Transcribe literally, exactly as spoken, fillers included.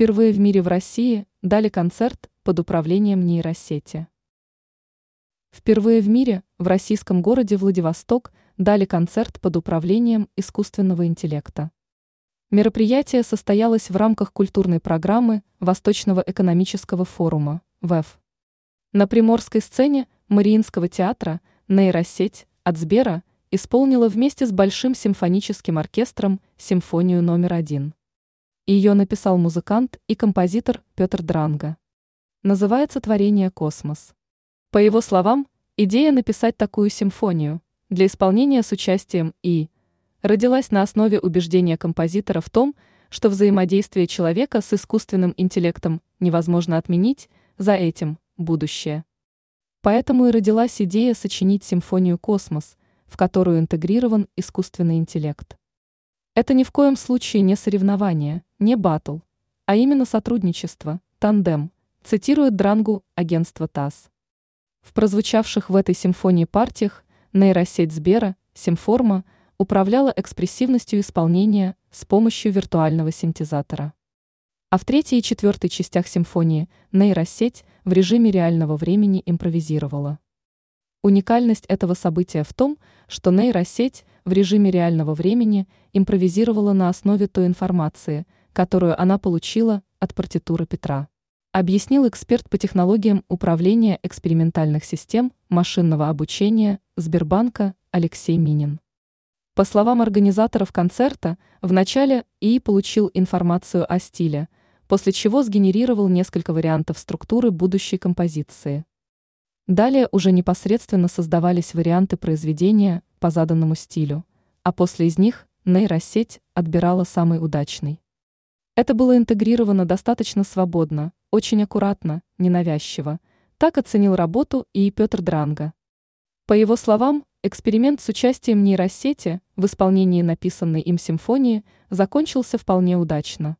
впервые в мире в России дали концерт под управлением нейросети. Впервые в мире в российском городе Владивосток дали концерт под управлением искусственного интеллекта. Мероприятие состоялось в рамках культурной программы Восточного экономического форума ВЭФ. На приморской сцене Мариинского театра нейросеть от Сбера исполнила вместе с Большим симфоническим оркестром симфонию номер один. Ее написал музыкант и композитор Петр Дранга. Называется творение «Космос». По его словам, идея написать такую симфонию для исполнения с участием ИИ родилась на основе убеждения композитора в том, что взаимодействие человека с искусственным интеллектом невозможно отменить, за этим будущее. Поэтому и родилась идея сочинить симфонию «Космос», в которую интегрирован искусственный интеллект. Это ни в коем случае не соревнование, не баттл, а именно сотрудничество, тандем, цитирует Дрангу агентство ТАСС. В прозвучавших в этой симфонии партиях нейросеть Сбера, Симформа, управляла экспрессивностью исполнения с помощью виртуального синтезатора. А в третьей и четвертой частях симфонии нейросеть в режиме реального времени импровизировала. Уникальность этого события в том, что нейросеть в режиме реального времени импровизировала на основе той информации, которую она получила от партитуры Петра. Объяснил эксперт по технологиям управления экспериментальных систем машинного обучения Сбербанка Алексей Минин. По словам организаторов концерта, вначале ИИ получил информацию о стиле, после чего сгенерировал несколько вариантов структуры будущей композиции. Далее уже непосредственно создавались варианты произведения по заданному стилю, а после из них нейросеть отбирала самый удачный. Это было интегрировано достаточно свободно, очень аккуратно, ненавязчиво. Так оценил работу и Петр Дранга. По его словам, эксперимент с участием нейросети в исполнении написанной им симфонии закончился вполне удачно.